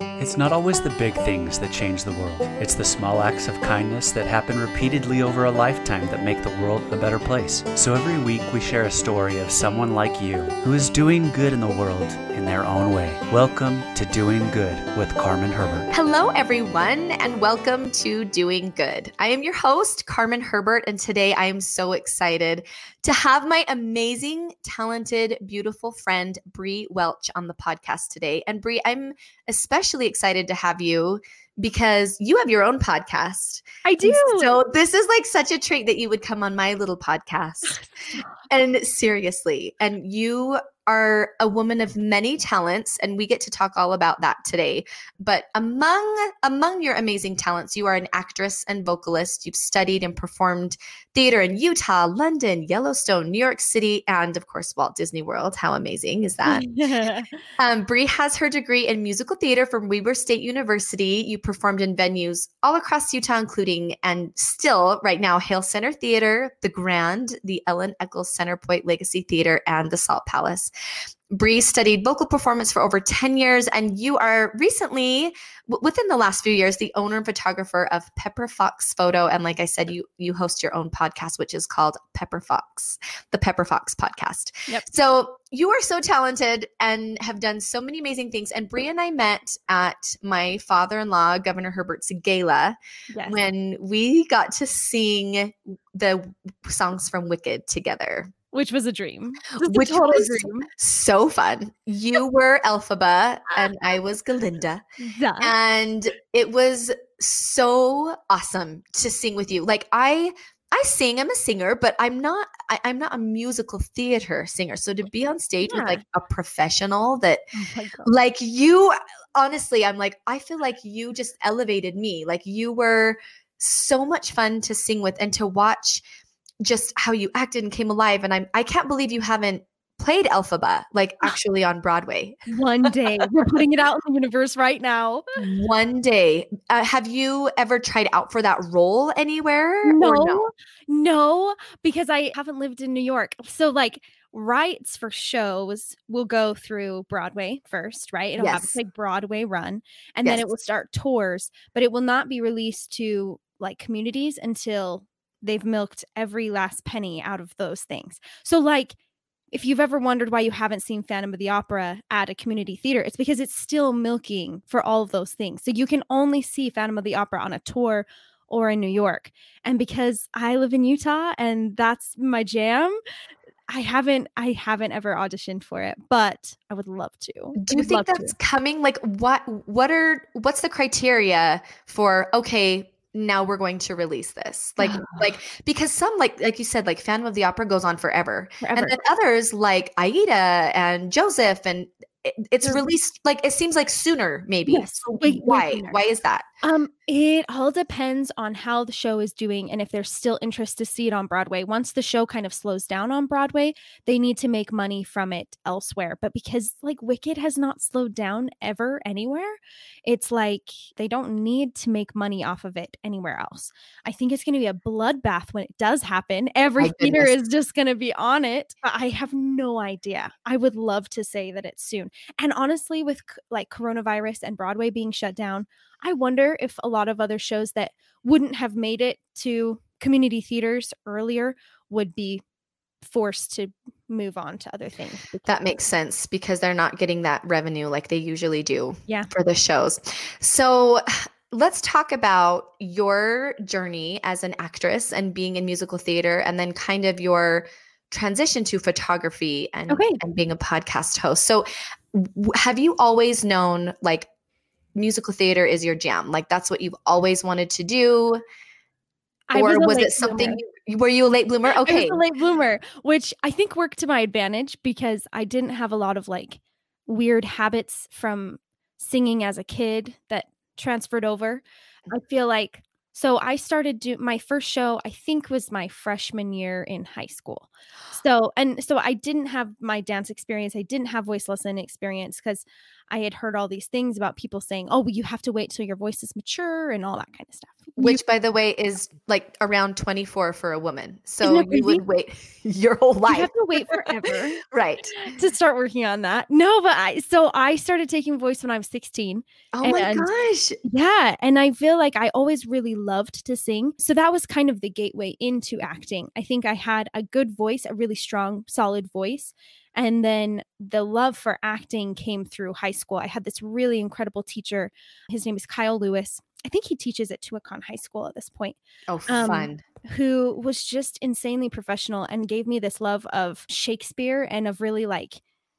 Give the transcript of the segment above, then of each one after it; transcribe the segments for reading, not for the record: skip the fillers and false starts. It's not always the big things that change the world. It's the small acts of kindness that happen repeatedly over a lifetime that make the world a better place. So every week we share a story of someone like you who is doing good in the world in their own way. Welcome to Doing Good with Carmen Herbert. Hello, everyone, and welcome to Doing Good. I am your host, Carmen Herbert, and today I am so excited to have my amazing, talented, beautiful friend, Bre Welch, on the podcast today. And Bre, I'm especially excited to have you because you have your own podcast. I do. So this is like such a treat that you would come on my little podcast. And seriously, and you are a woman of many talents, and we get to talk all about that today. But among your amazing talents, you are an actress and vocalist. You've studied and performed theater in Utah, London, Yellowstone, New York City, and of course, Walt Disney World. How amazing is that? Yeah. Bre has her degree in musical theater from Weber State University. You performed in venues all across Utah, including and still right now, Hale Centre Theatre, the Grand, the Ellen Eccles Centerpoint Legacy Theater, and the Salt Palace. Bre studied vocal performance for over 10 years, and you are recently, within the last few years, the owner and photographer of Pepper Fox Photo. And like I said, you host your own podcast, which is called Pepper Fox, the Pepper Fox Podcast. Yep. So you are so talented and have done so many amazing things. And Bre and I met at my father-in-law, Governor Herbert's gala, yes, when we got to sing the songs from Wicked together. Which was a dream. Which was so fun. You were Elphaba and I was Galinda. Yeah. And it was so awesome to sing with you. Like I sing, I'm a singer, but I'm not a musical theater singer. So to be on stage, yeah, with like a professional that, oh, like you, honestly, I'm like, I feel like you just elevated me. Like you were so much fun to sing with and to watch just how you acted and came alive. And I can't believe you haven't played Elphaba, like actually on Broadway. One day. We're putting it out in the universe right now. One day. Have you ever tried out for that role anywhere? No, because I haven't lived in New York. So like rights for shows will go through Broadway first, right? It'll, yes, have to like Broadway run. And, yes, then it will start tours, but it will not be released to like communities until they've milked every last penny out of those things. So like, if you've ever wondered why you haven't seen Phantom of the Opera at a community theater, it's because it's still milking for all of those things. So you can only see Phantom of the Opera on a tour or in New York. And because I live in Utah and that's my jam, I haven't ever auditioned for it, but I would love to. Do you think that's coming? Like what's the criteria for, okay, now we're going to release this? Like because some, like you said, like Phantom of the Opera goes on forever. And then others like Aida and Joseph, and it's released, like it seems like sooner maybe. Yes. So why is that? It all depends on how the show is doing and if there's still interest to see it on Broadway. Once the show kind of slows down on Broadway, they need to make money from it elsewhere. But because like Wicked has not slowed down ever anywhere, it's like they don't need to make money off of it anywhere else. I think it's going to be a bloodbath when it does happen. Every theater is just going to be on it. But I have no idea. I would love to say that it's soon. And honestly, with like coronavirus and Broadway being shut down, I wonder if a lot of other shows that wouldn't have made it to community theaters earlier would be forced to move on to other things. That makes sense because they're not getting that revenue like they usually do, yeah, for the shows. So let's talk about your journey as an actress and being in musical theater, and then kind of your transition to photography and, okay, and being a podcast host. So have you always known like musical theater is your jam? Like that's what you've always wanted to do? Or was it something, were you a late bloomer? Okay. I was a late bloomer, which I think worked to my advantage because I didn't have a lot of like weird habits from singing as a kid that transferred over. I feel like, so I started my first show, I think was my freshman year in high school. So I didn't have my dance experience. I didn't have voice lesson experience because I had heard all these things about people saying, oh, well, you have to wait till your voice is mature and all that kind of stuff. Which, by the way, is like around 24 for a woman. So you would wait your whole life. You have to wait forever. Right. To start working on that. No, but I started taking voice when I was 16. Oh my gosh. Yeah. And I feel like I always really loved to sing. So that was kind of the gateway into acting. I think I had a good voice, a really strong, solid voice. And then the love for acting came through high school. I had this really incredible teacher. His name is Kyle Lewis. I think he teaches at Tualatin High School at this point. Oh, fun. Who was just insanely professional and gave me this love of Shakespeare and of really like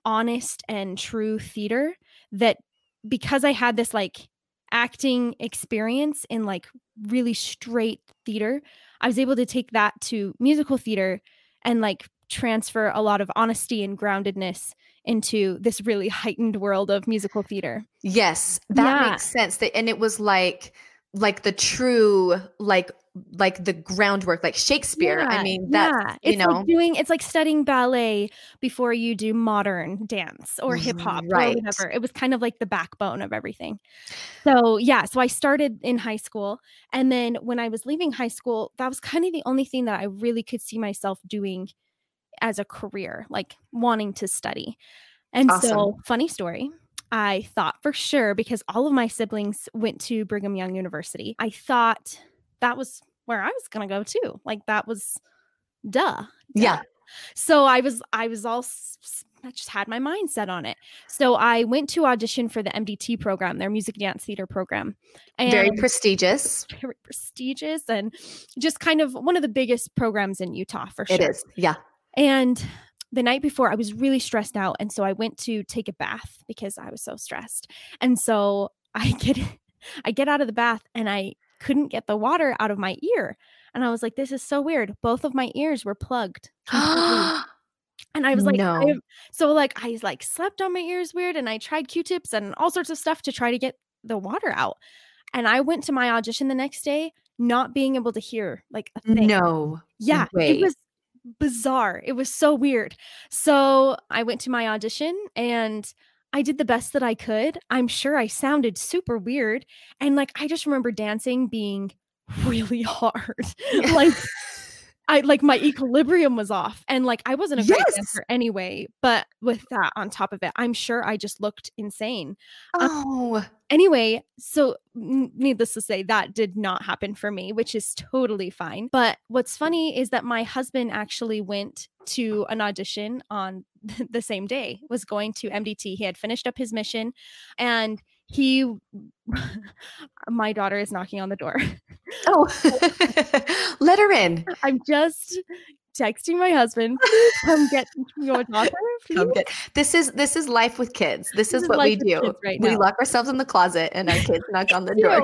honest and true theater, that because I had this like acting experience in like really straight theater, I was able to take that to musical theater and like transfer a lot of honesty and groundedness into this really heightened world of musical theater. Yes, that makes sense. And it was like the true, like the groundwork, like Shakespeare. I mean, that, you know, it's like studying ballet before you do modern dance or hip hop or whatever. It was kind of like the backbone of everything. So I started in high school. And then when I was leaving high school, that was kind of the only thing that I really could see myself doing as a career, like wanting to study. And so, funny story, I thought for sure, because all of my siblings went to Brigham Young University, I thought that was where I was going to go too. Like that was duh. Yeah. So I was all, I just had my mind set on it. So I went to audition for the MDT program, their music dance theater program. And very prestigious and just kind of one of the biggest programs in Utah for sure. It is. Yeah. And the night before I was really stressed out. And so I went to take a bath because I was so stressed. And so I get out of the bath and I couldn't get the water out of my ear. And I was like, this is so weird. Both of my ears were plugged. And I was like, no. I slept on my ears weird. And I tried Q-tips and all sorts of stuff to try to get the water out. And I went to my audition the next day, not being able to hear like a thing. No. Yeah. Way. It was bizarre. It was so weird. So I went to my audition and I did the best that I could. I'm sure I sounded super weird. And like, I just remember dancing being really hard. Like my equilibrium was off and like, I wasn't a great dancer anyway, but with that on top of it, I'm sure I just looked insane. Anyway, so needless to say, that did not happen for me, which is totally fine. But what's funny is that my husband actually went to an audition on the same day, was going to MDT. He had finished up his mission and my daughter is knocking on the door. Oh, let her in. I'm just texting my husband. Please come get your daughter. This is life with kids. This is what we do. Right, we lock ourselves in the closet and our kids knock on the door.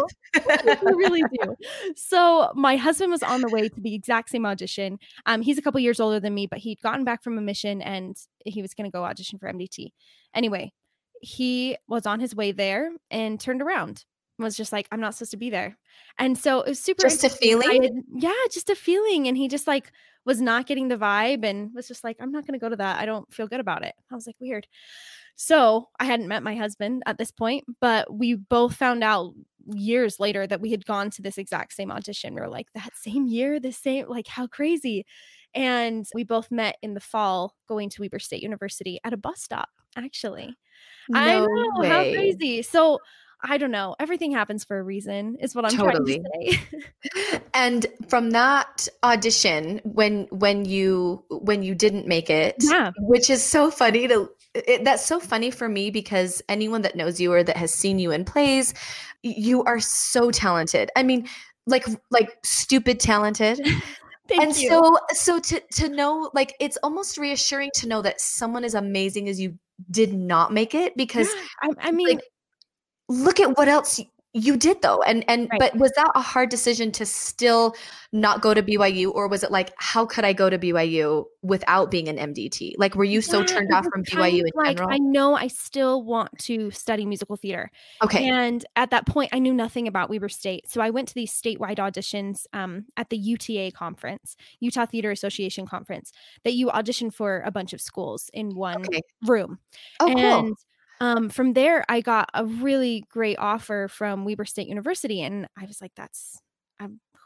We really do. So my husband was on the way to the exact same audition. He's a couple years older than me, but he'd gotten back from a mission and he was going to go audition for MDT. Anyway, he was on his way there and turned around and was just like, I'm not supposed to be there. And so it was super. Just a feeling? Just a feeling. And he just like was not getting the vibe and was just like, I'm not going to go to that. I don't feel good about it. I was like, weird. So I hadn't met my husband at this point, but we both found out years later that we had gone to this exact same audition. We were like, that same year, the same, like how crazy. And we both met in the fall going to Weber State University at a bus stop, actually. No I know way. How crazy. So I don't know. Everything happens for a reason is what I'm trying to say. And from that audition, when you didn't make it, which is so funny that's so funny for me because anyone that knows you or that has seen you in plays, you are so talented. I mean, like stupid talented. Thank you. So to know, like, it's almost reassuring to know that someone as amazing as you did not make it, because I mean, like, look at what else you did though. And right. But was that a hard decision to still not go to BYU, or was it like, how could I go to BYU without being an MDT? Like, were you so turned off from BYU in general? I know I still want to study musical theater. Okay. And at that point I knew nothing about Weber State. So I went to these statewide auditions at the UTA conference, Utah Theater Association conference, that you audition for a bunch of schools in one room. Oh, and cool. From there, I got a really great offer from Weber State University. And I was like, that's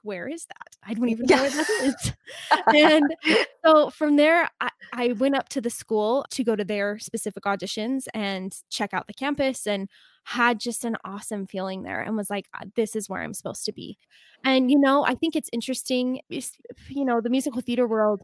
where is that? I don't even know where that is. And so from there, I went up to the school to go to their specific auditions and check out the campus, and had just an awesome feeling there and was like, this is where I'm supposed to be. And, you know, I think it's interesting, you know, the musical theater world,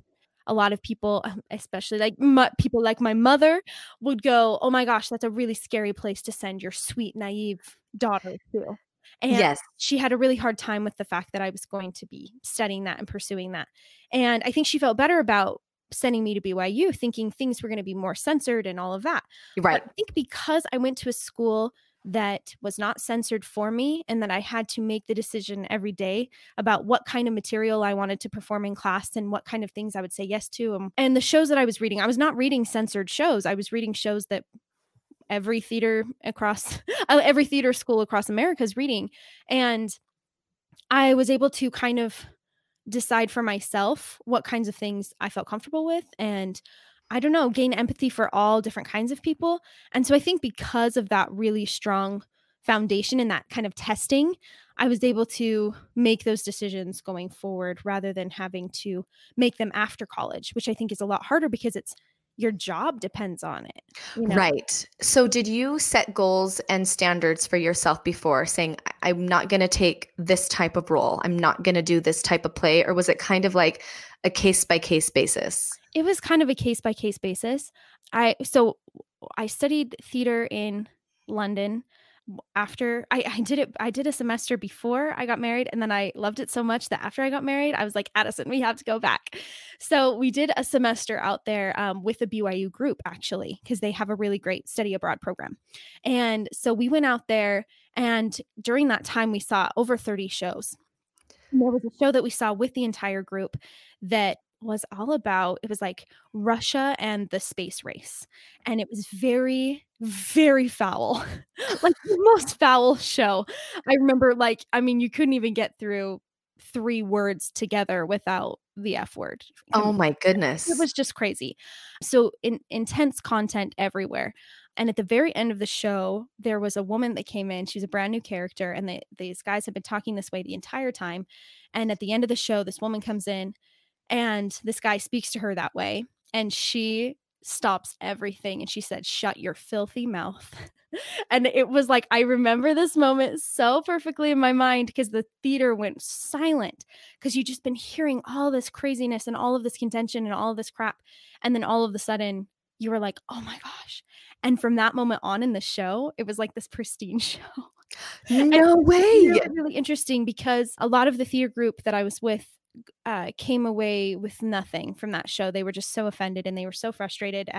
a lot of people, especially like people like my mother, would go, oh my gosh, that's a really scary place to send your sweet, naive daughter to. And she had a really hard time with the fact that I was going to be studying that and pursuing that. And I think she felt better about sending me to BYU, thinking things were going to be more censored and all of that. Right. But I think because I went to a school that was not censored for me, and that I had to make the decision every day about what kind of material I wanted to perform in class and what kind of things I would say yes to. And the shows that I was reading, I was not reading censored shows. I was reading shows that every theater school across America is reading. And I was able to kind of decide for myself what kinds of things I felt comfortable with, and I don't know, gain empathy for all different kinds of people. And so I think because of that really strong foundation and that kind of testing, I was able to make those decisions going forward rather than having to make them after college, which I think is a lot harder because it's your job depends on it. You know? Right. So did you set goals and standards for yourself before saying, I'm not going to take this type of role, I'm not going to do this type of play? Or was it kind of like a case-by-case basis? It was kind of a case-by-case basis. So I studied theater in London. After I did a semester before I got married, and then I loved it so much that after I got married, I was like, Addison, we have to go back. So we did a semester out there with a BYU group, actually, because they have a really great study abroad program. And so we went out there, and during that time, we saw over 30 shows. And there was a show that we saw with the entire group that was all about, it was like Russia and the space race. And it was very, very foul, like the most foul show. I remember you couldn't even get through 3 words together without the F word. Oh my goodness. It was just crazy. So intense content everywhere. And at the very end of the show, there was a woman that came in. She's a brand new character. And these guys have been talking this way the entire time. And at the end of the show, this woman comes in, and this guy speaks to her that way, and she stops everything, and she said, shut your filthy mouth. And it was like, I remember this moment so perfectly in my mind, because the theater went silent, because you just been hearing all this craziness and all of this contention and all of this crap. And then all of a sudden you were like, oh my gosh. And from that moment on in the show, it was like this pristine show. No way. Really interesting, because a lot of the theater group that I was with came away with nothing from that show. They were just so offended, and they were so frustrated.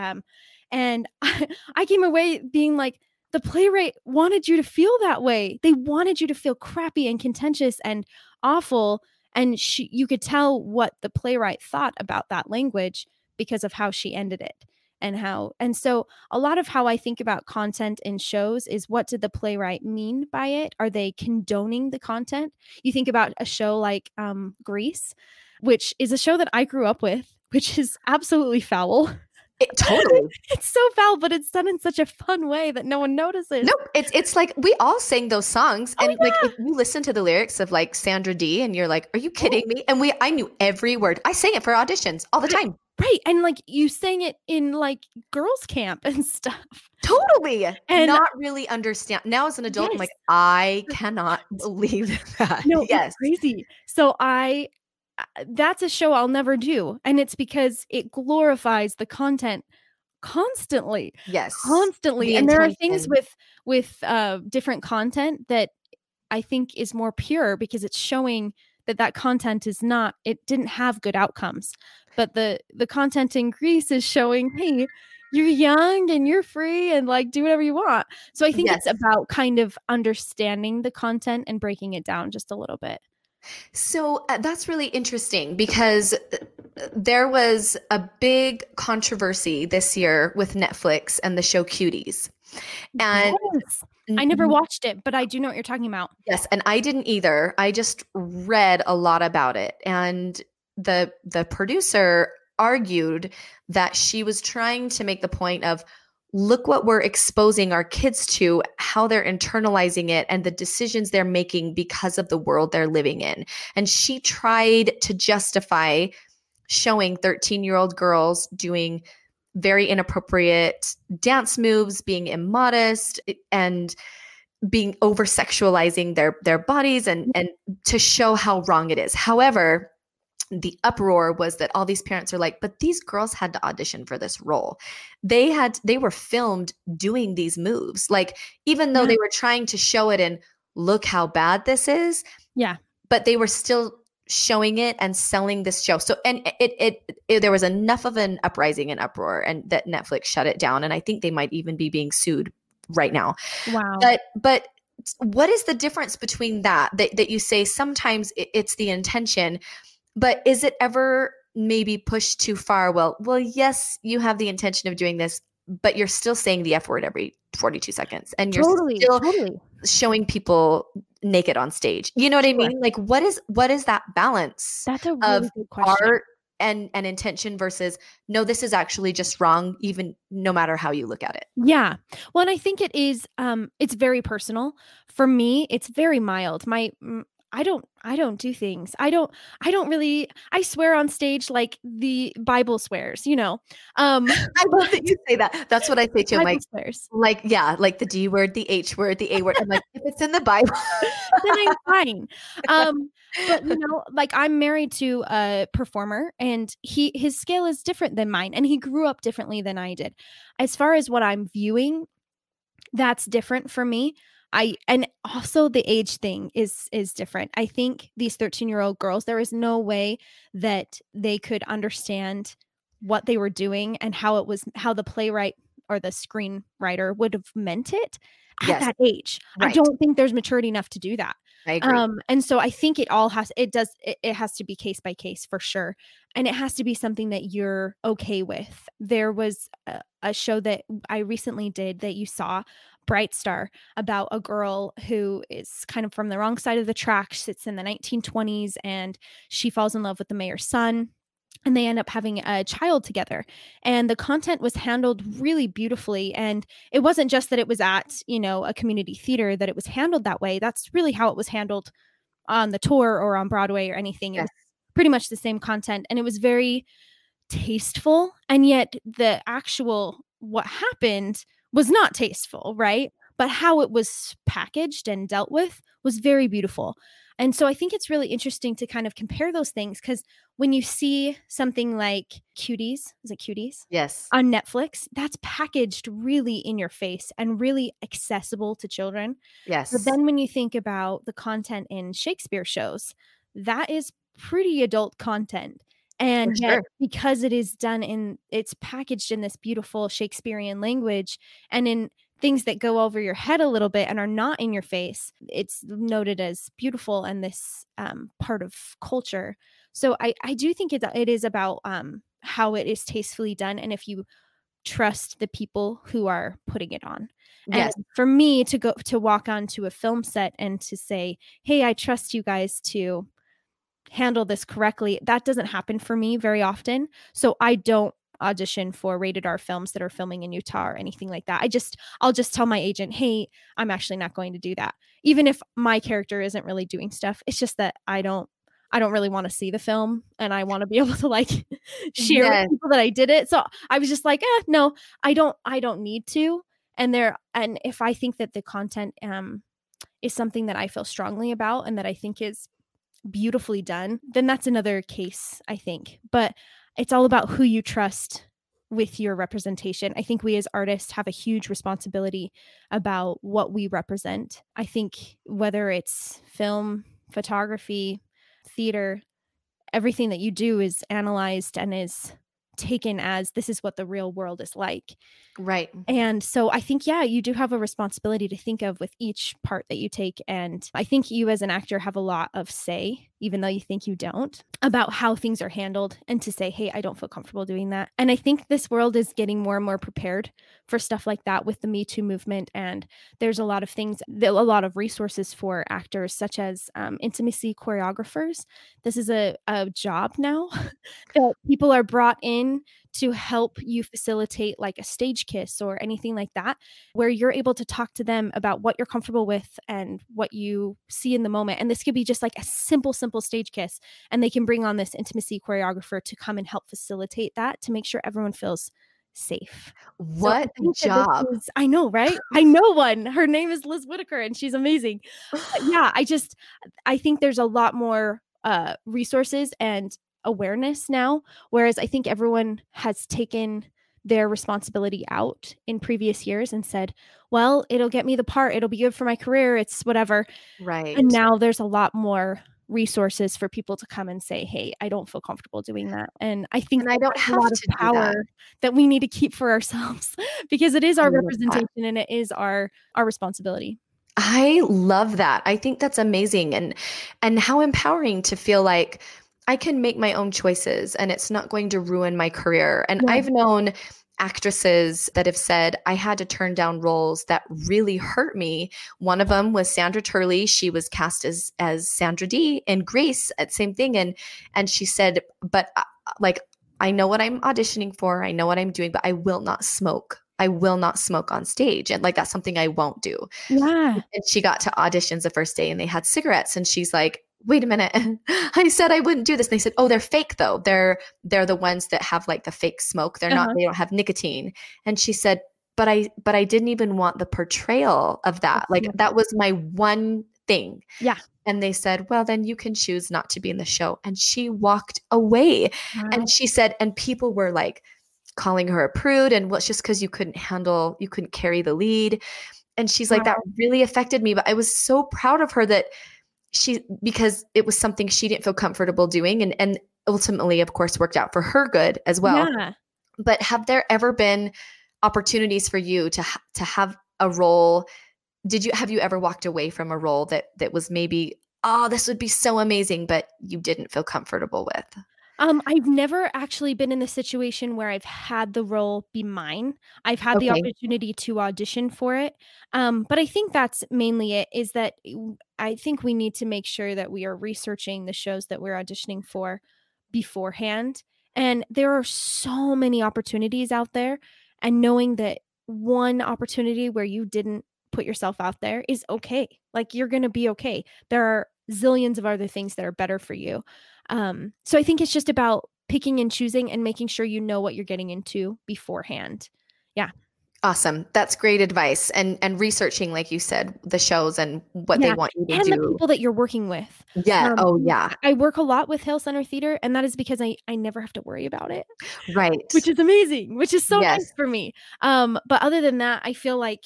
And I came away being like, the playwright wanted you to feel that way. They wanted you to feel crappy and contentious and awful. And you could tell what the playwright thought about that language because of how she ended it. And so a lot of how I think about content in shows is, what did the playwright mean by it? Are they condoning the content? You think about a show like Grease, which is a show that I grew up with, which is absolutely foul. Totally. It's so foul, but it's done in such a fun way that no one notices. No, it's like we all sang those songs. And if you listen to the lyrics of like Sandra Dee, and you're like, are you kidding me? And I knew every word. I sang it for auditions all the time. Right. And like you sang it in like girls' camp and stuff. Totally. And not really understand. Now as an adult, I'm like, I cannot believe that. No, it's crazy. So that's a show I'll never do. And it's because it glorifies the content constantly. Yes. Constantly. And there are things with different content that I think is more pure, because it's showing that content it didn't have good outcomes. But the content in Grease is showing, hey, you're young and you're free and like do whatever you want. So I think it's about kind of understanding the content and breaking it down just a little bit. So that's really interesting, because there was a big controversy this year with Netflix and the show Cuties. And I never watched it, but I do know what you're talking about. Yes. And I didn't either. I just read a lot about it. And the producer argued that she was trying to make the point of, look what we're exposing our kids to, how they're internalizing it, and the decisions they're making because of the world they're living in. And she tried to justify showing 13-year-old girls doing very inappropriate dance moves, being immodest, and being over-sexualizing their bodies, and to show how wrong it is. However, the uproar was that all these parents are like, but these girls had to audition for this role. They were filmed doing these moves. Like, even though they were trying to show it and look how bad this is. Yeah. But they were still showing it and selling this show. So, and it there was enough of an uprising and uproar, and that Netflix shut it down. And I think they might even be being sued right now. Wow. But what is the difference between that you say sometimes it's the intention, but is it ever maybe pushed too far? Well, yes, you have the intention of doing this, but you're still saying the F word every 42 seconds. And you're still showing people naked on stage. You know what I mean? Like, what is that balance? That's a really good question. Art and intention versus, no, this is actually just wrong, even no matter how you look at it. Yeah. Well, and I think it is, it's very personal. For me, it's very mild. I don't do things. I don't really, I swear on stage like the Bible swears, you know? I love that you say that. That's what I say too. Like the D word, the H word, the A word. I'm like, if it's in the Bible, then I'm fine. But you know, like, I'm married to a performer, and his scale is different than mine, and he grew up differently than I did. As far as what I'm viewing, that's different for me. And also the age thing is different. I think these 13-year-old girls, there is no way that they could understand what they were doing and how the playwright or the screenwriter would have meant it at that age. Right. I don't think there's maturity enough to do that. I agree. And so I think it has to be case by case for sure. And it has to be something that you're okay with. There was a show that I recently did that you saw, Bright Star, about a girl who is kind of from the wrong side of the track. It's in the 1920s, and she falls in love with the mayor's son, and they end up having a child together. And the content was handled really beautifully. And it wasn't just that it was at, you know, a community theater that it was handled that way. That's really how it was handled on the tour or on Broadway or anything. Yes. It was pretty much the same content, and it was very tasteful. And yet the actual, what happened was not tasteful, right? But how it was packaged and dealt with was very beautiful. And so I think it's really interesting to kind of compare those things, because when you see something like Cuties, is it Cuties? Yes. On Netflix, that's packaged really in your face and really accessible to children. Yes. But then when you think about the content in Shakespeare shows, that is pretty adult content. And yet, because it is done it's packaged in this beautiful Shakespearean language and in things that go over your head a little bit and are not in your face, it's noted as beautiful and this part of culture. So I do think it is about how it is tastefully done, and if you trust the people who are putting it on. Yes. And for me to walk onto a film set and to say, hey, I trust you guys to handle this correctly, that doesn't happen for me very often. So I don't audition for rated R films that are filming in Utah or anything like that. I'll just tell my agent, hey, I'm actually not going to do that. Even if my character isn't really doing stuff, it's just that I don't really want to see the film, and I want to be able to like share with people that I did it. So I was just like, no, I don't need to. And if I think that the content is something that I feel strongly about and that I think is beautifully done, then that's another case, I think. But it's all about who you trust with your representation. I think we as artists have a huge responsibility about what we represent. I think whether it's film, photography, theater, everything that you do is analyzed and is taken as this is what the real world is like. Right. And so I think, you do have a responsibility to think of with each part that you take. And I think you as an actor have a lot of say, even though you think you don't, about how things are handled, and to say, hey, I don't feel comfortable doing that. And I think this world is getting more and more prepared for stuff like that with the Me Too movement. And there's a lot of things, a lot of resources for actors, such as intimacy choreographers. This is a job now that people are brought in to help you facilitate like a stage kiss or anything like that, where you're able to talk to them about what you're comfortable with and what you see in the moment. And this could be just like a simple stage kiss, and they can bring on this intimacy choreographer to come and help facilitate that to make sure everyone feels safe. What a job. I know, right? I know one. Her name is Liz Whitaker and she's amazing. But yeah, I think there's a lot more resources and awareness now, whereas I think everyone has taken their responsibility out in previous years and said, well, it'll get me the part, it'll be good for my career, it's whatever. Right. And now there's a lot more resources for people to come and say, hey, I don't feel comfortable doing that. And I think I don't have a lot of power that we need to keep for ourselves, because it is our representation and it is our responsibility. I love that. I think that's amazing. And how empowering to feel like I can make my own choices and it's not going to ruin my career. And yeah. I've known actresses that have said, I had to turn down roles that really hurt me. One of them was Sandra Turley. She was cast as Sandra Dee in Grease, same thing. And she said, but like, I know what I'm auditioning for. I know what I'm doing, but I will not smoke. I will not smoke on stage. And like, that's something I won't do. Yeah. And she got to auditions the first day and they had cigarettes, and she's like, wait a minute, I said I wouldn't do this. And they said, oh, they're fake though. They're the ones that have like the fake smoke. They're not, they don't have nicotine. And she said, but I didn't even want the portrayal of that. Like that was my one thing. Yeah. And they said, well, then you can choose not to be in the show. And she walked away. Wow. And she said, and people were like calling her a prude and well, it's just because you couldn't carry the lead. And she's like, wow, that really affected me. But I was so proud of her that because it was something she didn't feel comfortable doing and ultimately, of course, worked out for her good as well. Yeah. But have there ever been opportunities for you to have a role? Have you ever walked away from a role that was maybe, oh, this would be so amazing, but you didn't feel comfortable with? I've never actually been in the situation where I've had the role be mine. I've had the opportunity to audition for it. But I think that's mainly it, is that I think we need to make sure that we are researching the shows that we're auditioning for beforehand. And there are so many opportunities out there, and knowing that one opportunity where you didn't put yourself out there is okay. Like, you're going to be okay. There are zillions of other things that are better for you. So I think it's just about picking and choosing and making sure you know what you're getting into beforehand. Yeah. Awesome. That's great advice. And researching, like you said, the shows and what they want you to do. And the people that you're working with. Yeah. Oh, yeah. I work a lot with Hale Centre Theatre, and that is because I never have to worry about it. Right. Which is amazing, which is so nice for me. But other than that, I feel like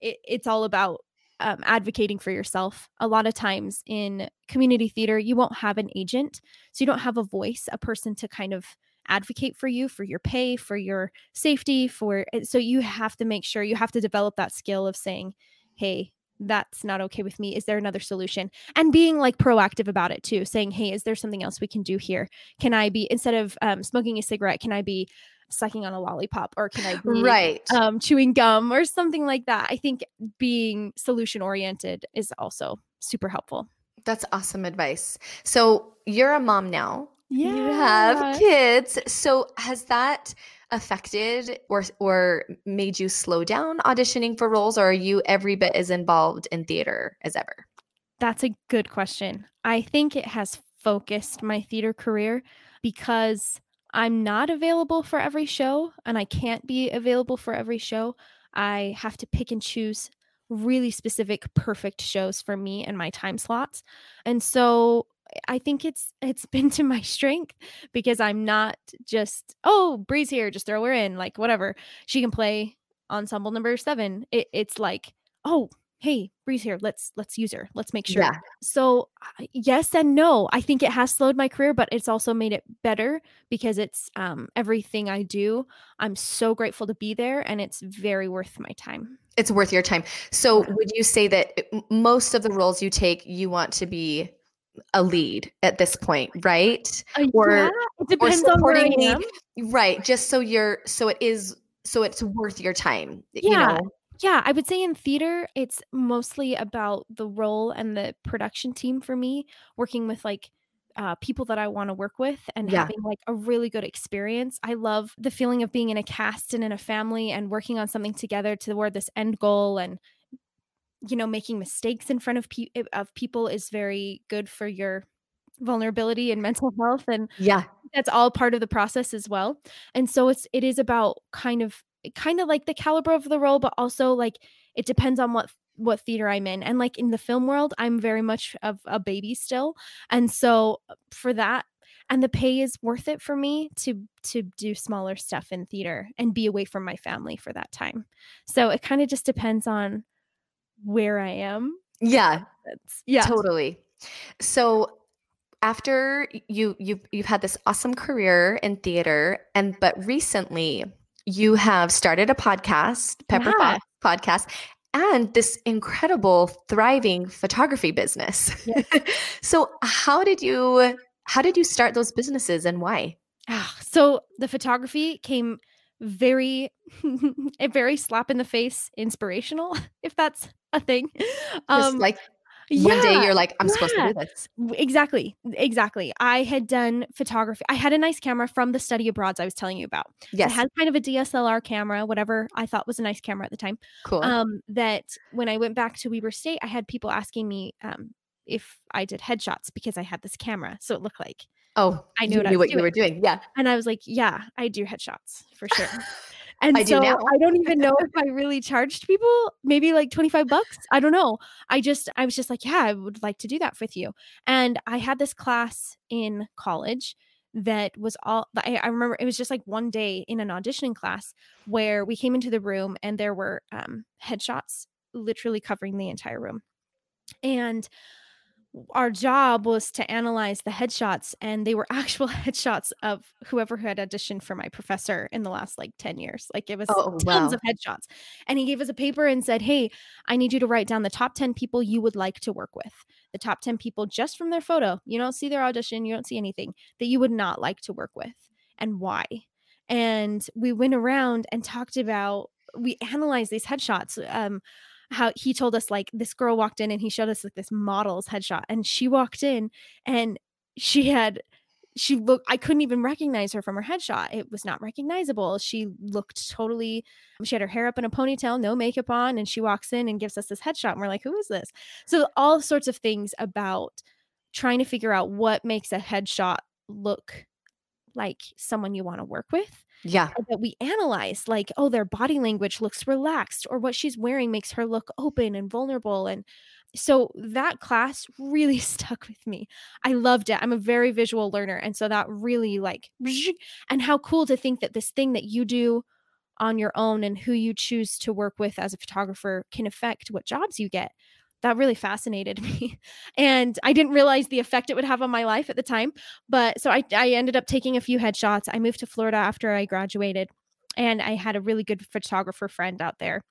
it's all about advocating for yourself. A lot of times in community theater, you won't have an agent. So you don't have a voice, a person to kind of advocate for you, for your pay, for your safety, so you have to make sure, you have to develop that skill of saying, hey, that's not okay with me. Is there another solution? And being like proactive about it too, saying, hey, is there something else we can do here? Can I be, instead of smoking a cigarette, can I be sucking on a lollipop, or can I be chewing gum or something like that? I think being solution oriented is also super helpful. That's awesome advice. So you're a mom now. Yeah. You have kids. So has that affected or made you slow down auditioning for roles, or are you every bit as involved in theater as ever? That's a good question. I think it has focused my theater career, because I'm not available for every show, and I can't be available for every show. I have to pick and choose really specific, perfect shows for me and my time slots. And so I think it's been to my strength, because I'm not just, oh, Bre's here, just throw her in, like whatever. She can play ensemble number 7. It's like, oh, hey, Bre's here, let's use her. Let's make sure. Yeah. So yes and no. I think it has slowed my career, but it's also made it better, because it's everything I do, I'm so grateful to be there, and it's very worth my time. It's worth your time. So would you say that most of the roles you take, you want to be a lead at this point, right? It depends on where I am. Right. Just so it's worth your time. Yeah. You know? Yeah, I would say in theater, it's mostly about the role and the production team for me, working with like people that I want to work with and having like a really good experience. I love the feeling of being in a cast and in a family and working on something together toward this end goal. And, you know, making mistakes in front of people is very good for your vulnerability and mental health. And that's all part of the process as well. And so it is about kind of like the caliber of the role, but also like it depends on what theater I'm in. And like in the film world, I'm very much of a baby still. And so for that, and the pay is worth it for me to do smaller stuff in theater and be away from my family for that time. So it kind of just depends on where I am. Yeah, totally. So after you've had this awesome career in theater, but recently you have started a podcast, Pepper Fox Podcast, and this incredible thriving photography business. Yes. So how did you start those businesses and why? So the photography came very slap in the face inspirational, if that's a thing. Just like one day you're like, I'm supposed to do this. Exactly. I had done photography. I had a nice camera from the study abroads I was telling you about. Yes. I had kind of a DSLR camera, whatever I thought was a nice camera at the time. Cool. That when I went back to Weber State, I had people asking me if I did headshots because I had this camera. So it looked like, oh, I knew what you were doing. Yeah. And I was like, yeah, I do headshots for sure. And I so do now. I don't even know if I really charged people, maybe like $25. I don't know. I was just like, yeah, I would like to do that with you. And I had this class in college that was all, I remember it was just like one day in an auditioning class where we came into the room and there were headshots literally covering the entire room. And our job was to analyze the headshots, and they were actual headshots of whoever had auditioned for my professor in the last like 10 years. Like it was tons of headshots. And he gave us a paper and said, hey, I need you to write down the top 10 people you would like to work with. The top 10 people just from their photo. You don't see their audition. You don't see anything that you would not like to work with and why. And we went around and we analyzed these headshots. How he told us like this girl walked in and he showed us like this model's headshot, and she walked in and she looked, I couldn't even recognize her from her headshot. It was not recognizable. She looked totally, she had her hair up in a ponytail, no makeup on. And she walks in and gives us this headshot. And we're like, who is this? So all sorts of things about trying to figure out what makes a headshot look like someone you want to work with. Yeah. That we analyze like, oh, their body language looks relaxed, or what she's wearing makes her look open and vulnerable. And so that class really stuck with me. I loved it. I'm a very visual learner. And so that really like, and how cool to think that this thing that you do on your own and who you choose to work with as a photographer can affect what jobs you get. That really fascinated me. And I didn't realize the effect it would have on my life at the time. But so I ended up taking a few headshots. I moved to Florida after I graduated, and I had a really good photographer friend out there.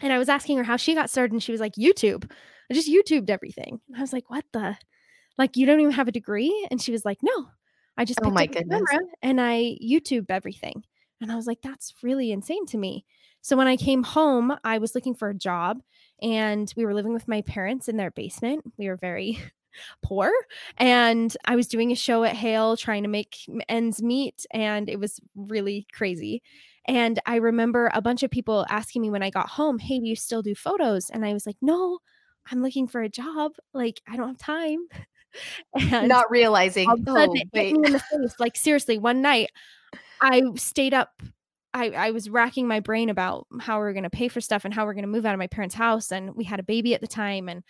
And I was asking her how she got started, and she was like, YouTube. I just YouTubed everything. And I was like, what the? Like, you don't even have a degree? And she was like, no, I just picked up the camera and I YouTubed everything. And I was like, that's really insane to me. So when I came home, I was looking for a job, and we were living with my parents in their basement. We were very poor, and I was doing a show at Hale trying to make ends meet, and it was really crazy. And I remember a bunch of people asking me when I got home, hey, do you still do photos? And I was like, no, I'm looking for a job. Like, I don't have time. And not realizing. All of a sudden, it hit me in the face. Like, seriously, one night I stayed up. I was racking my brain about how we're going to pay for stuff and how we're going to move out of my parents' house. And we had a baby at the time and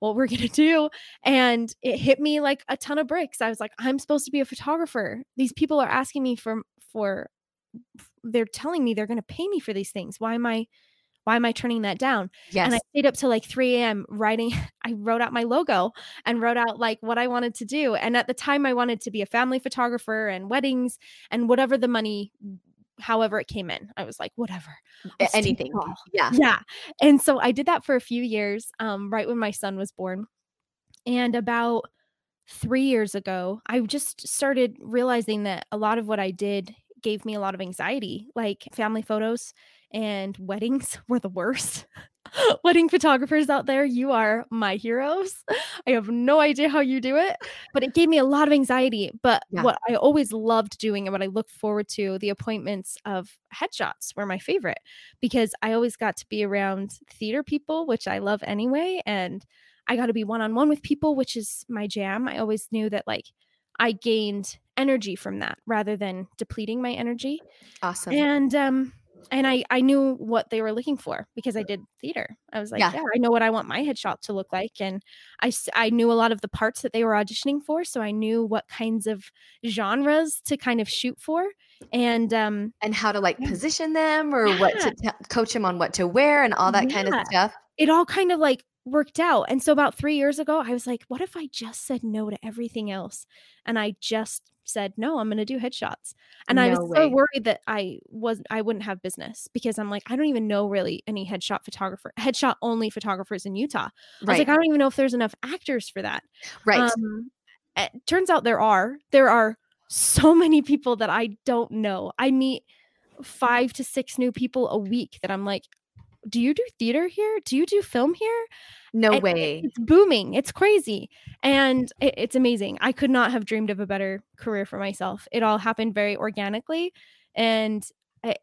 what we're going to do. And it hit me like a ton of bricks. I was like, I'm supposed to be a photographer. These people are asking me they're telling me they're going to pay me for these things. Why am I turning that down? Yes. And I stayed up till like 3 a.m. writing. I wrote out my logo and wrote out like what I wanted to do. And at the time I wanted to be a family photographer and weddings and whatever the money, however it came in, I was like, whatever, anything. Yeah. And so I did that for a few years, right when my son was born. And about 3 years ago, I just started realizing that a lot of what I did gave me a lot of anxiety. Like, family photos and weddings were the worst. Wedding photographers out there, you are my heroes. I have no idea how you do it, but it gave me a lot of anxiety. But what I always loved doing and what I look forward to, the appointments of headshots were my favorite, because I always got to be around theater people, which I love anyway. And I got to be one-on-one with people, which is my jam. I always knew that, like, I gained energy from that rather than depleting my energy. Awesome. And I knew what they were looking for because I did theater. I was like, yeah, I know what I want my headshot to look like. And I knew a lot of the parts that they were auditioning for. So I knew what kinds of genres to kind of shoot for and how to, like, position them or what to coach them on what to wear and all that kind of stuff. It all kind of, like, worked out. And so about 3 years ago, I was like, what if I just said no to everything else? And I just said, no, I'm going to do headshots. And I was so worried that I wouldn't have business, because I'm like, I don't even know really any headshot only photographers in Utah. I was like, I don't even know if there's enough actors for that. Right. It turns out there are so many people that I don't know. I meet 5 to 6 new people a week that I'm like, do you do theater here? Do you do film here? No way. It's booming. It's crazy. And it's amazing. I could not have dreamed of a better career for myself. It all happened very organically, and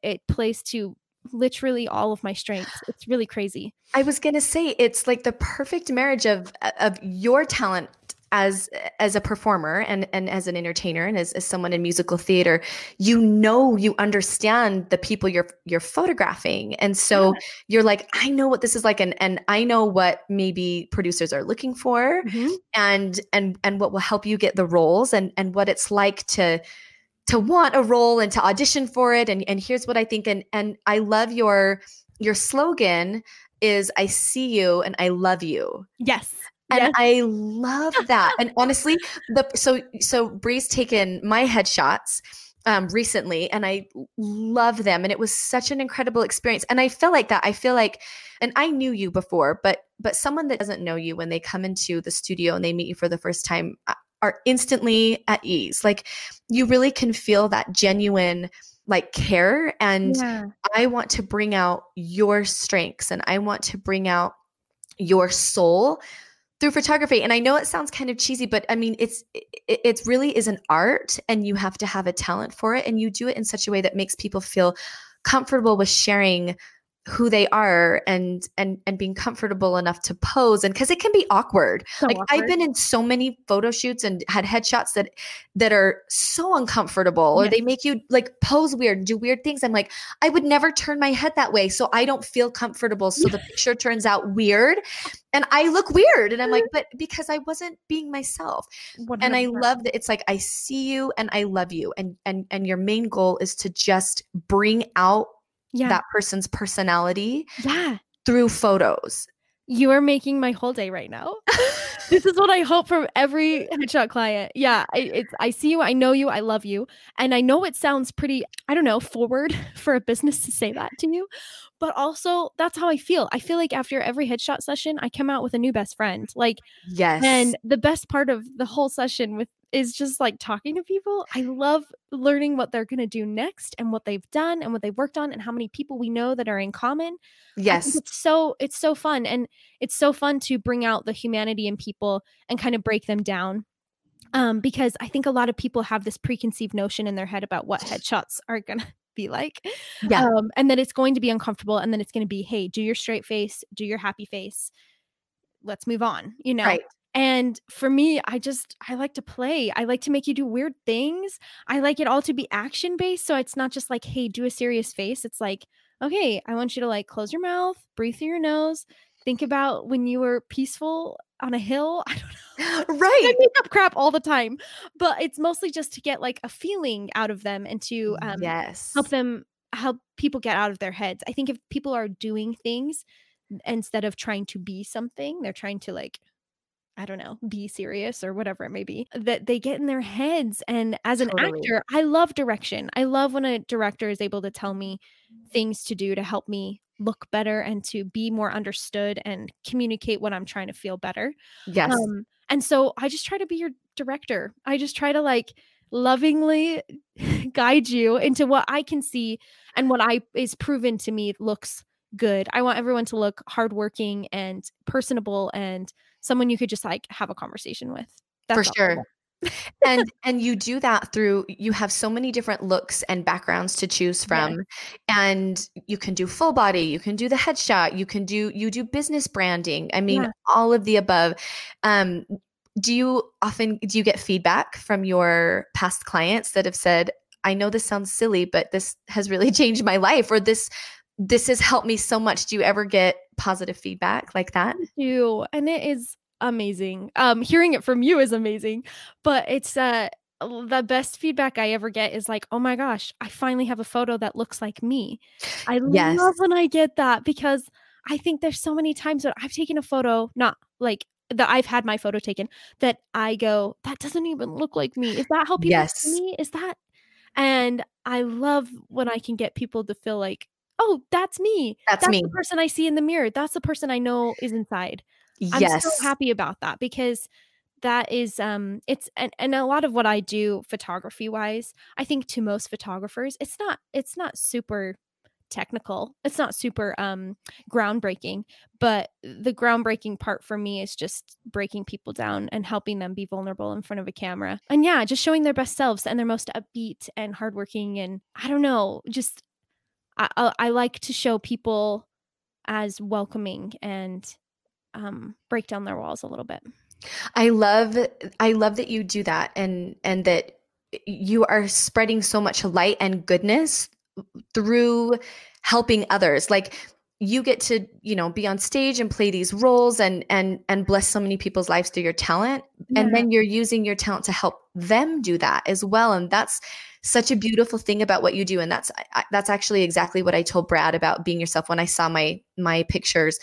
it plays to literally all of my strengths. It's really crazy. I was going to say, it's like the perfect marriage of your talent as a performer and as an entertainer and as someone in musical theater. You know, you understand the people you're photographing. And so you're like, I know what this is like, and I know what maybe producers are looking for, and what will help you get the roles, and what it's like to want a role and to audition for it. And here's what I think. And I love your slogan is, I see you and I love you. Yes. And I love that. And honestly, so Bre's taken my headshots recently, and I love them. And it was such an incredible experience. And I feel like that. I feel like, and I knew you before, but someone that doesn't know you, when they come into the studio and they meet you for the first time, are instantly at ease. Like, you really can feel that genuine, like, care. And I want to bring out your strengths, and I want to bring out your soul through photography. And I know it sounds kind of cheesy, but I mean, it really is an art, and you have to have a talent for it. And you do it in such a way that makes people feel comfortable with sharing who they are, and being comfortable enough to pose. And 'cause it can be awkward. So like awkward. I've been in so many photo shoots and had headshots that are so uncomfortable, or they make you, like, pose weird and do weird things. I'm like, I would never turn my head that way, so I don't feel comfortable. So the picture turns out weird and I look weird. And I'm like, but because I wasn't being myself. 100%. And I love that. It's like, I see you and I love you. And your main goal is to just bring out that person's personality through photos. You are making my whole day right now. This is what I hope from every headshot client. Yeah, I see you, I know you, I love you. And I know it sounds pretty, I don't know, forward for a business to say that to you, but also that's how I feel. I feel like after every headshot session, I come out with a new best friend. Like, yes. And the best part of the whole session is just, like, talking to people. I love learning what they're going to do next and what they've done and what they've worked on and how many people we know that are in common. Yes. It's so fun. And it's so fun to bring out the humanity in people and kind of break them down. Because I think a lot of people have this preconceived notion in their head about what headshots are going to be like. Yeah. And that it's going to be uncomfortable. And then it's going to be, hey, do your straight face, do your happy face. Let's move on, you know? Right. And for me, I like to play. I like to make you do weird things. I like it all to be action-based. So it's not just like, hey, do a serious face. It's like, okay, I want you to, like, close your mouth, breathe through your nose, think about when you were peaceful on a hill. I don't know. Right. I make up crap all the time. But it's mostly just to get, like, a feeling out of them and to help people get out of their heads. I think if people are doing things instead of trying to be something, they're trying to, like, I don't know, be serious or whatever it may be, that they get in their heads. And as an actor, I love direction. I love when a director is able to tell me things to do to help me look better and to be more understood and communicate what I'm trying to feel better. Yes. And so I just try to be your director. I just try to, like, lovingly guide you into what I can see and what I is proven to me looks good. I want everyone to look hardworking and personable and someone you could just like have a conversation with. That's for sure. And you do that through, you have so many different looks and backgrounds to choose from, yeah. And you can do full body, you can do the headshot, you do business branding. I mean, yeah. All of the above. Do you get feedback from your past clients that have said, I know this sounds silly, but this has really changed my life, or this has helped me so much. Do you ever get positive feedback like that? I do. And it is amazing. Hearing it from you is amazing, but it's the best feedback I ever get is like, oh my gosh, I finally have a photo that looks like me. I love when I get that, because I think there's so many times that I've taken a photo, not like that I've had my photo taken, that I go, that doesn't even look like me. Is that how people see me? Is that? And I love when I can get people to feel like, oh, that's me. That's me. The person I see in the mirror. That's the person I know is inside. Yes. I'm so happy about that, because that is, it's, and a lot of what I do photography wise, I think to most photographers, it's not super technical. It's not super, groundbreaking, but the groundbreaking part for me is just breaking people down and helping them be vulnerable in front of a camera. And yeah, just showing their best selves and their most upbeat and hardworking. And I don't know, just, I like to show people as welcoming and, break down their walls a little bit. I love that you do that, and that you are spreading so much light and goodness through helping others. Like you get to, be on stage and play these roles and bless so many people's lives through your talent. Yeah. And then you're using your talent to help them do that as well. And that's such a beautiful thing about what you do. And that's actually exactly what I told Brad about being yourself. When I saw my pictures,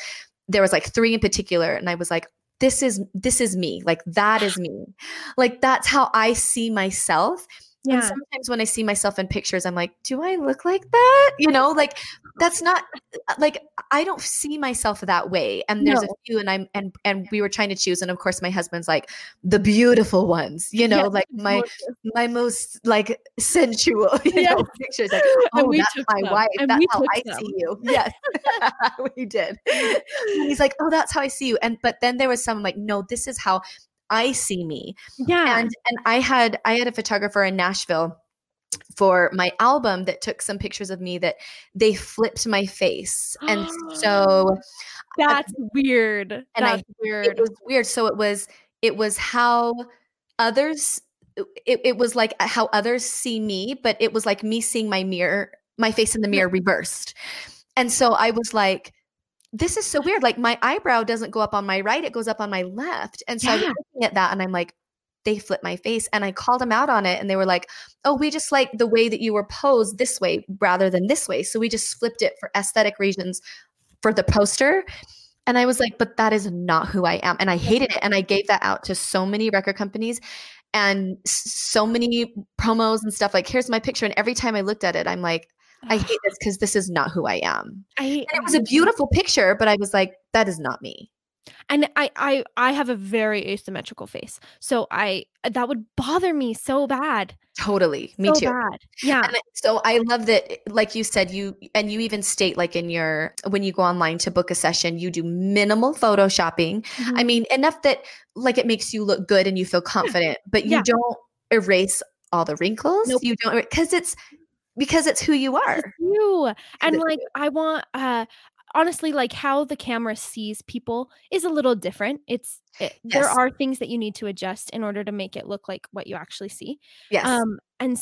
there was like three in particular, and I was like, this is me. Like, that is me. Like, that's how I see myself. Yeah. And sometimes when I see myself in pictures, I'm like, do I look like that? Like, that's not like, I don't see myself that way. And there's a few, and and we were trying to choose. And of course my husband's like, the beautiful ones, like my most like sensual, pictures. Like, oh, that's my wife. That's how I see you. Yes, we did. And he's like, oh, that's how I see you. But then there was some like, no, this is how I see me. Yeah. And I had a photographer in Nashville for my album that took some pictures of me that they flipped my face. And so that's weird. And that's weird. It was weird. So it was how others, it was like how others see me, but it was like me seeing my face in the mirror reversed. And so I was like, this is so weird. Like my eyebrow doesn't go up on my right. It goes up on my left. And so I was looking at that and I'm like, they flipped my face. And I called them out on it. And they were like, oh, we just like the way that you were posed this way rather than this way. So we just flipped it for aesthetic reasons for the poster. And I was like, but that is not who I am. And I hated it. And I gave that out to so many record companies and so many promos and stuff. Like, here's my picture. And every time I looked at it, I'm like, I hate this, because this is not who I am. It was a beautiful picture, but I was like, that is not me. And I have a very asymmetrical face. So that would bother me so bad. Totally. Me too. Bad. Yeah. And so I love that, like you said, you even state like when you go online to book a session, you do minimal photoshopping. Mm-hmm. I mean, enough that like it makes you look good and you feel confident, but you don't erase all the wrinkles. Nope. You don't, because it's who you are. It's you. And like, I want, honestly, like how the camera sees people is a little different. There are things that you need to adjust in order to make it look like what you actually see. Yes. And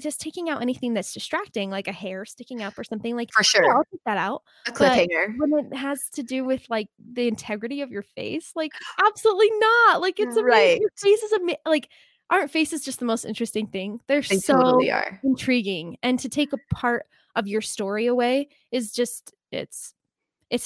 just taking out anything that's distracting, like a hair sticking up or something, like for sure, I'll take that out. A cliffhanger. When it has to do with like the integrity of your face, like absolutely not. Like it's amazing. Your face is amazing. Like, aren't faces just the most interesting thing? They so totally are. Intriguing. And to take a part of your story away is just, it's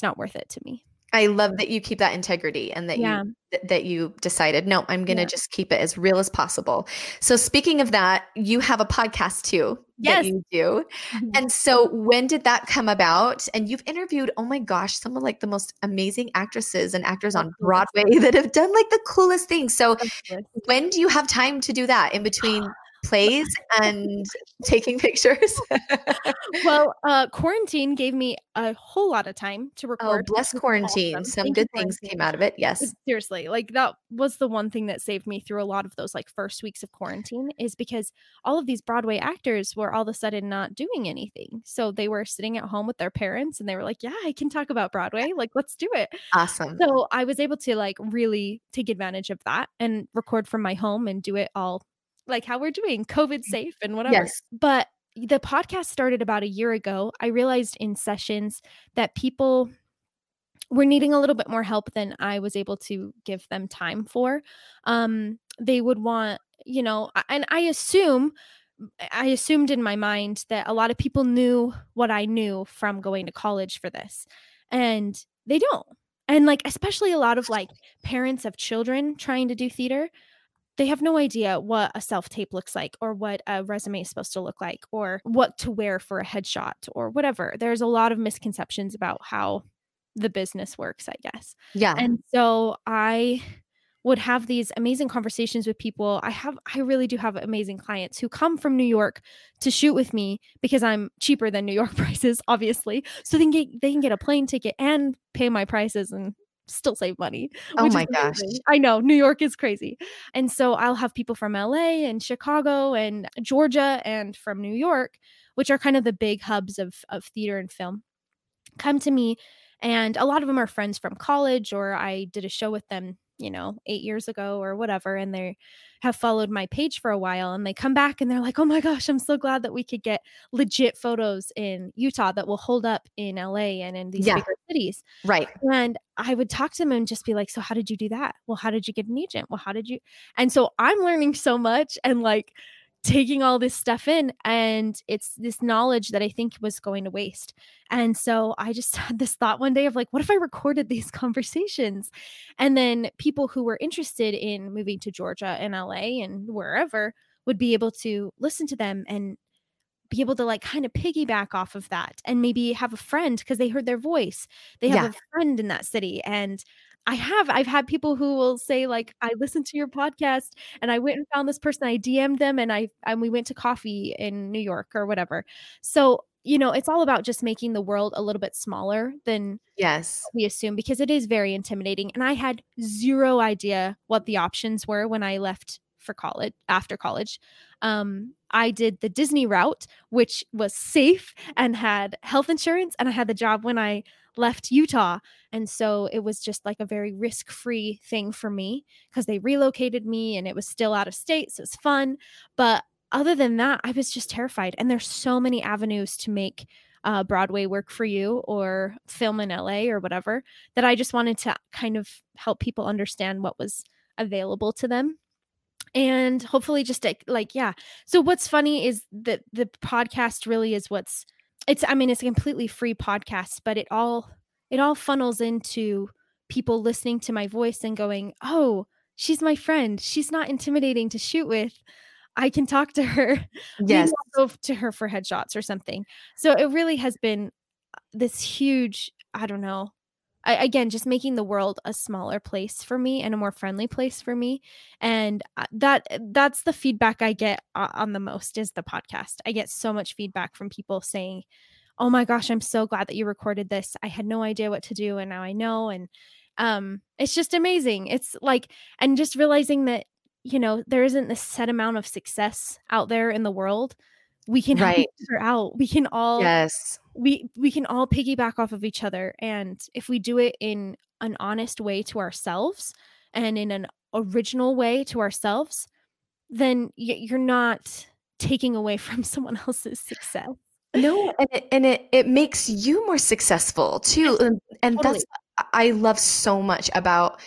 not worth it to me. I love that you keep that integrity and that you decided, no, I'm going to just keep it as real as possible. So speaking of that, you have a podcast too that you do. Mm-hmm. And so when did that come about? And you've interviewed, oh my gosh, some of like the most amazing actresses and actors on Broadway that have done like the coolest things. So when do you have time to do that in between plays and taking pictures. Well, quarantine gave me a whole lot of time to record. Oh, bless quarantine. Awesome. Some good things came out of it. Yes. Seriously. Like, that was the one thing that saved me through a lot of those like first weeks of quarantine, is because all of these Broadway actors were all of a sudden not doing anything. So they were sitting at home with their parents and they were like, yeah, I can talk about Broadway. Like, let's do it. Awesome. So I was able to like really take advantage of that and record from my home and do it all like how we're doing, COVID safe and whatever. Yes. But the podcast started about a year ago. I realized in sessions that people were needing a little bit more help than I was able to give them time for. They would want, you know, and I assumed in my mind that a lot of people knew what I knew from going to college for this, and they don't. And like, especially a lot of like parents of children trying to do theater, they have no idea what a self-tape looks like, or what a resume is supposed to look like, or what to wear for a headshot or whatever. There's a lot of misconceptions about how the business works, I guess. Yeah. And so I would have these amazing conversations with people. I really do have amazing clients who come from New York to shoot with me because I'm cheaper than New York prices, obviously. So they can get a plane ticket and pay my prices and still save money. Oh my gosh. I know, New York is crazy. And so I'll have people from LA and Chicago and Georgia and from New York, which are kind of the big hubs of theater and film, come to me. And a lot of them are friends from college, or I did a show with them, you know, 8 years ago or whatever. And they have followed my page for a while, and they come back and they're like, oh my gosh, I'm so glad that we could get legit photos in Utah that will hold up in LA and in these bigger cities. Right. And I would talk to them and just be like, so how did you do that? Well, how did you get an agent? Well, how did you? And so I'm learning so much and like taking all this stuff in, and it's this knowledge that I think was going to waste. And so I just had this thought one day of like, what if I recorded these conversations? And then people who were interested in moving to Georgia and LA and wherever would be able to listen to them and be able to like kind of piggyback off of that, and maybe have a friend because they heard their voice. They have a friend in that city. And I've had people who will say like, I listened to your podcast and I went and found this person. I DM'd them and we went to coffee in New York or whatever. So, you know, it's all about just making the world a little bit smaller than we assume, because it is very intimidating. And I had zero idea what the options were when I left for college, after college. I did the Disney route, which was safe and had health insurance, and I had the job when I left Utah. And so it was just like a very risk-free thing for me because they relocated me and it was still out of state. So it's fun. But other than that, I was just terrified. And there's so many avenues to make Broadway work for you, or film in LA or whatever, that I just wanted to kind of help people understand what was available to them. And hopefully just like, yeah. So what's funny is that the podcast really is it's a completely free podcast, but it all funnels into people listening to my voice and going, oh, she's my friend. She's not intimidating to shoot with. I can talk to her. Yes. I'll go to her for headshots or something. So it really has been this huge, again, just making the world a smaller place for me and a more friendly place for me. And that's the feedback I get on the most, is the podcast. I get so much feedback from people saying, oh my gosh, I'm so glad that you recorded this. I had no idea what to do, and now I know. And it's just amazing. It's like, and just realizing that, you know, there isn't this set amount of success out there in the world. We can help each other out. We can all we can all piggyback off of each other. And if we do it in an honest way to ourselves and in an original way to ourselves, then you're not taking away from someone else's success. No, and it makes you more successful too. And totally. That's what I love so much about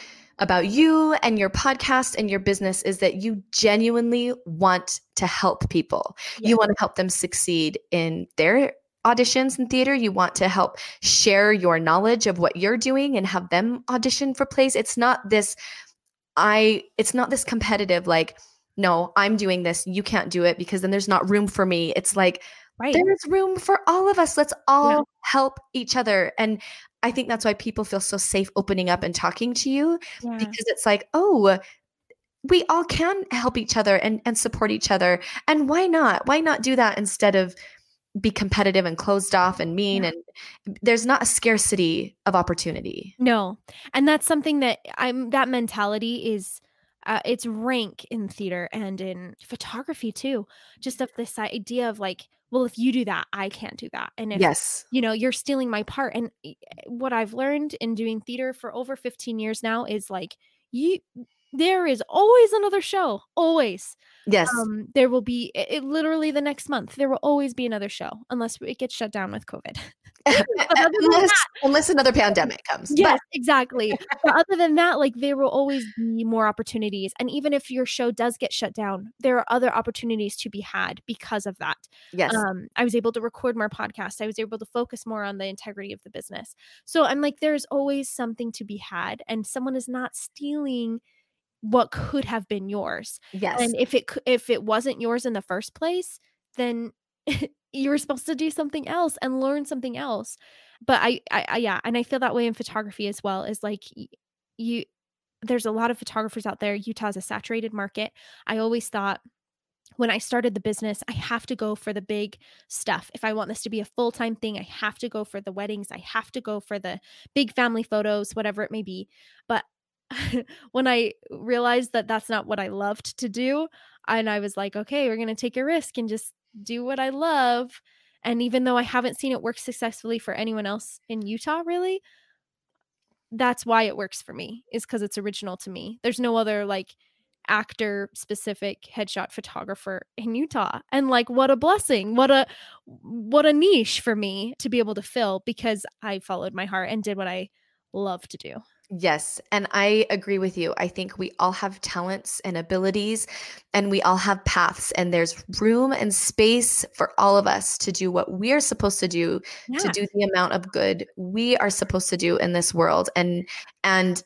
you and your podcast and your business, is that you genuinely want to help people. Yes. You want to help them succeed in their auditions in theater. You want to help share your knowledge of what you're doing and have them audition for plays. It's not this competitive, like, no, I'm doing this, you can't do it, because then there's not room for me. It's like, there's room for all of us. Let's all help each other. And I think that's why people feel so safe opening up and talking to you, because it's like, oh, we all can help each other and support each other. And why not? Why not do that instead of be competitive and closed off and mean? Yeah. And there's not a scarcity of opportunity. No. And that's something that that mentality is, it's rank in theater and in photography too, just of this idea of like, well, if you do that, I can't do that. And if, you know, you're stealing my part. And what I've learned in doing theater for over 15 years now is like, there is always another show, always. Yes. There will be literally the next month. There will always be another show unless it gets shut down with COVID. Unless another pandemic comes. Yes, exactly. But other than that, like there will always be more opportunities. And even if your show does get shut down, there are other opportunities to be had because of that. Yes. I was able to record more podcasts. I was able to focus more on the integrity of the business. So I'm like, there's always something to be had, and someone is not stealing what could have been yours. Yes. And if it wasn't yours in the first place, then you were supposed to do something else and learn something else. But I feel that way in photography as well, is like there's a lot of photographers out there. Utah's a saturated market. I always thought when I started the business, I have to go for the big stuff. If I want this to be a full-time thing, I have to go for the weddings. I have to go for the big family photos, whatever it may be. But when I realized that that's not what I loved to do, and I was like, okay, we're going to take a risk and just do what I love. And even though I haven't seen it work successfully for anyone else in Utah, really, that's why it works for me, is because it's original to me. There's no other like actor specific headshot photographer in Utah. And like, what a blessing, what a niche for me to be able to fill, because I followed my heart and did what I love to do. Yes. And I agree with you. I think we all have talents and abilities, and we all have paths, and there's room and space for all of us to do what we are supposed to do, to do the amount of good we are supposed to do in this world, and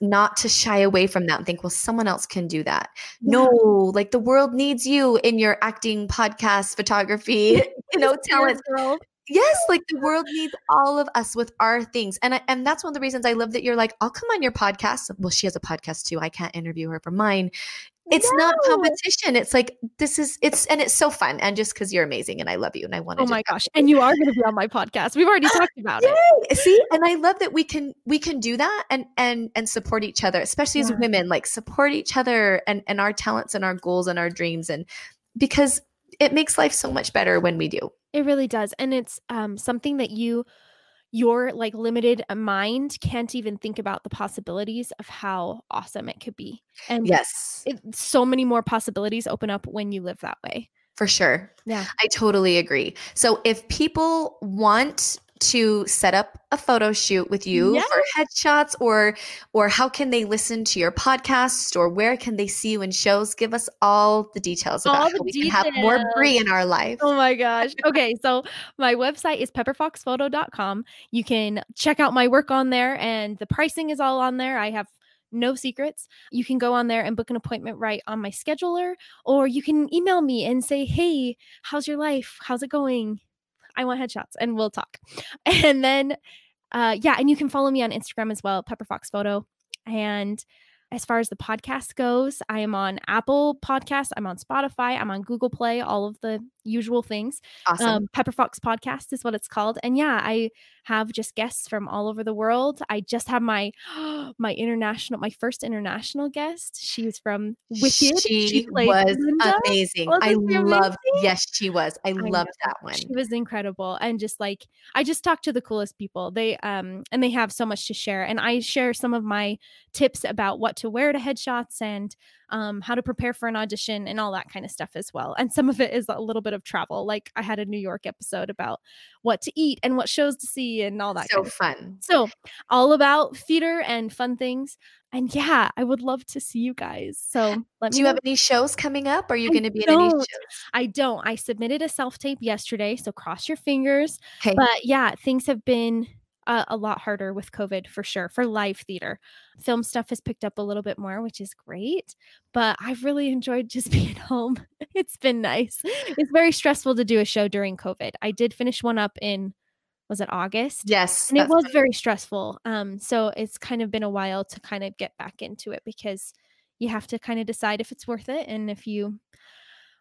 not to shy away from that and think, well, someone else can do that. Yeah. No, like the world needs you in your acting, podcast, photography, you know, talent girl. Yes, like the world needs all of us with our things. And that's one of the reasons I love that you're like, I'll come on your podcast. Well, she has a podcast too. I can't interview her for mine. It's not competition. It's like, it's so fun. And just because you're amazing and I love you and I want to. Oh my gosh. And you are going to be on my podcast. We've already talked about it. See, and I love that we can do that and support each other, especially as women, like support each other and our talents and our goals and our dreams. And because it makes life so much better when we do. It really does. And it's something that your like limited mind can't even think about, the possibilities of how awesome it could be. And yes, so many more possibilities open up when you live that way. For sure. Yeah, I totally agree. So if people want to set up a photo shoot with you for headshots, or how can they listen to your podcast, or where can they see you in shows? Give us all the details about how we can have more Bre in our life. Oh my gosh. Okay. So my website is pepperfoxphoto.com. You can check out my work on there, and the pricing is all on there. I have no secrets. You can go on there and book an appointment right on my scheduler, or you can email me and say, hey, how's your life? How's it going? I want headshots, and we'll talk. And then, and you can follow me on Instagram as well, Pepper Fox Photo. And as far as the podcast goes, I am on Apple Podcasts, I'm on Spotify, I'm on Google Play, all of the usual things. Awesome. Pepper Fox Podcast is what it's called. And I have just guests from all over the world. I just have my first international guest. She's from Wicked. She was Galinda. Amazing. Yes, she was. I loved that one. She was incredible. And just like, I just talked to the coolest people. They, and they have so much to share. And I share some of my tips about what to wear to headshots, and how to prepare for an audition, and all that kind of stuff as well. And some of it is a little bit of travel. Like I had a New York episode about what to eat and what shows to see and all that. So fun. So all about theater and fun things. And I would love to see you guys. So let me know. Do you have any shows coming up? Are you going to be in any shows? I don't. I submitted a self-tape yesterday, so cross your fingers. Okay. But things have been a lot harder with COVID, for sure, for live theater. Film stuff has picked up a little bit more, which is great, but I've really enjoyed just being home. It's been nice. It's very stressful to do a show during COVID. I did finish one up in, was it August? Yes. And it was very stressful. So it's kind of been a while to kind of get back into it, because you have to kind of decide if it's worth it. And if you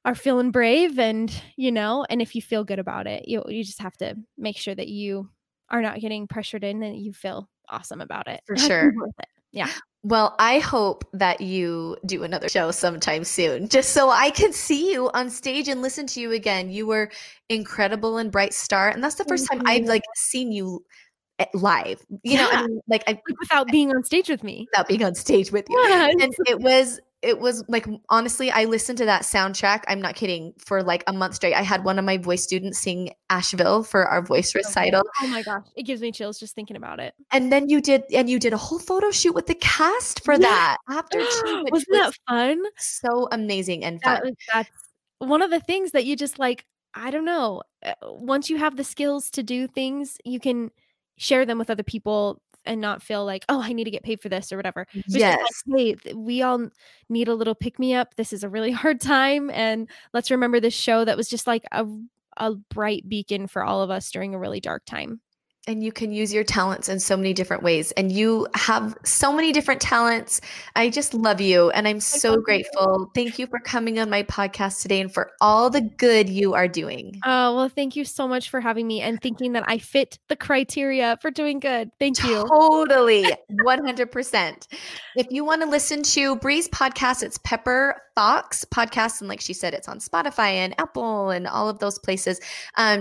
are feeling brave and, you know, and if you feel good about it, you just have to make sure that you are not getting pressured in and you feel awesome about it. For sure. Worth it. Yeah. Well, I hope that you do another show sometime soon, just so I can see you on stage and listen to you again. You were incredible in Bright Star. And that's the first time I've like seen you live, you know, I mean, like without being on stage with you. Yeah. And it was like, honestly, I listened to that soundtrack. I'm not kidding. For like a month straight, I had one of my voice students sing Asheville for our voice recital. Oh my gosh. It gives me chills just thinking about it. And then you did a whole photo shoot with the cast for that. After two, which wasn't that fun? So amazing and fun. That's one of the things that you just like, I don't know. Once you have the skills to do things, you can share them with other people and not feel like, oh, I need to get paid for this or whatever. Yes. Like, hey, we all need a little pick me up. This is a really hard time. And let's remember this show that was just like a bright beacon for all of us during a really dark time. And you can use your talents in so many different ways. And you have so many different talents. I just love you. And I'm so grateful. Thank you for coming on my podcast today and for all the good you are doing. Oh, well, thank you so much for having me and thinking that I fit the criteria for doing good. Thank you. Totally. 100%. If you want to listen to Bre's podcast, it's Pepper Fox Podcast. And like she said, it's on Spotify and Apple and all of those places.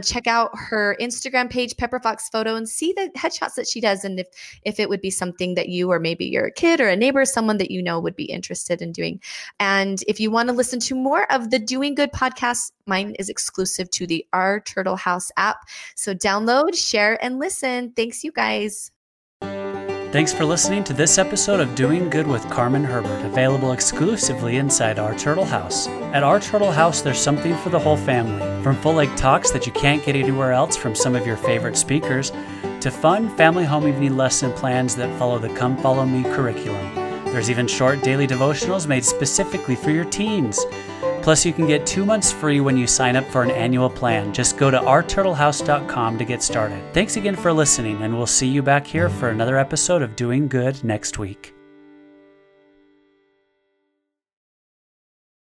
Check out her Instagram page, Pepper Fox Photo, and see the headshots that she does. And if it would be something that you, or maybe you're a kid or a neighbor, someone that you know would be interested in doing. And if you want to listen to more of the Doing Good podcast, mine is exclusive to the Our Turtle House app. So download, share, and listen. Thanks, you guys. Thanks for listening to this episode of Doing Good with Carmen Herbert, available exclusively inside Our Turtle House. At Our Turtle House, there's something for the whole family, from full-length talks that you can't get anywhere else from some of your favorite speakers, to fun family home evening lesson plans that follow the Come Follow Me curriculum. There's even short daily devotionals made specifically for your teens. Plus, you can get 2 months free when you sign up for an annual plan. Just go to ourturtlehouse.com to get started. Thanks again for listening, and we'll see you back here for another episode of Doing Good next week.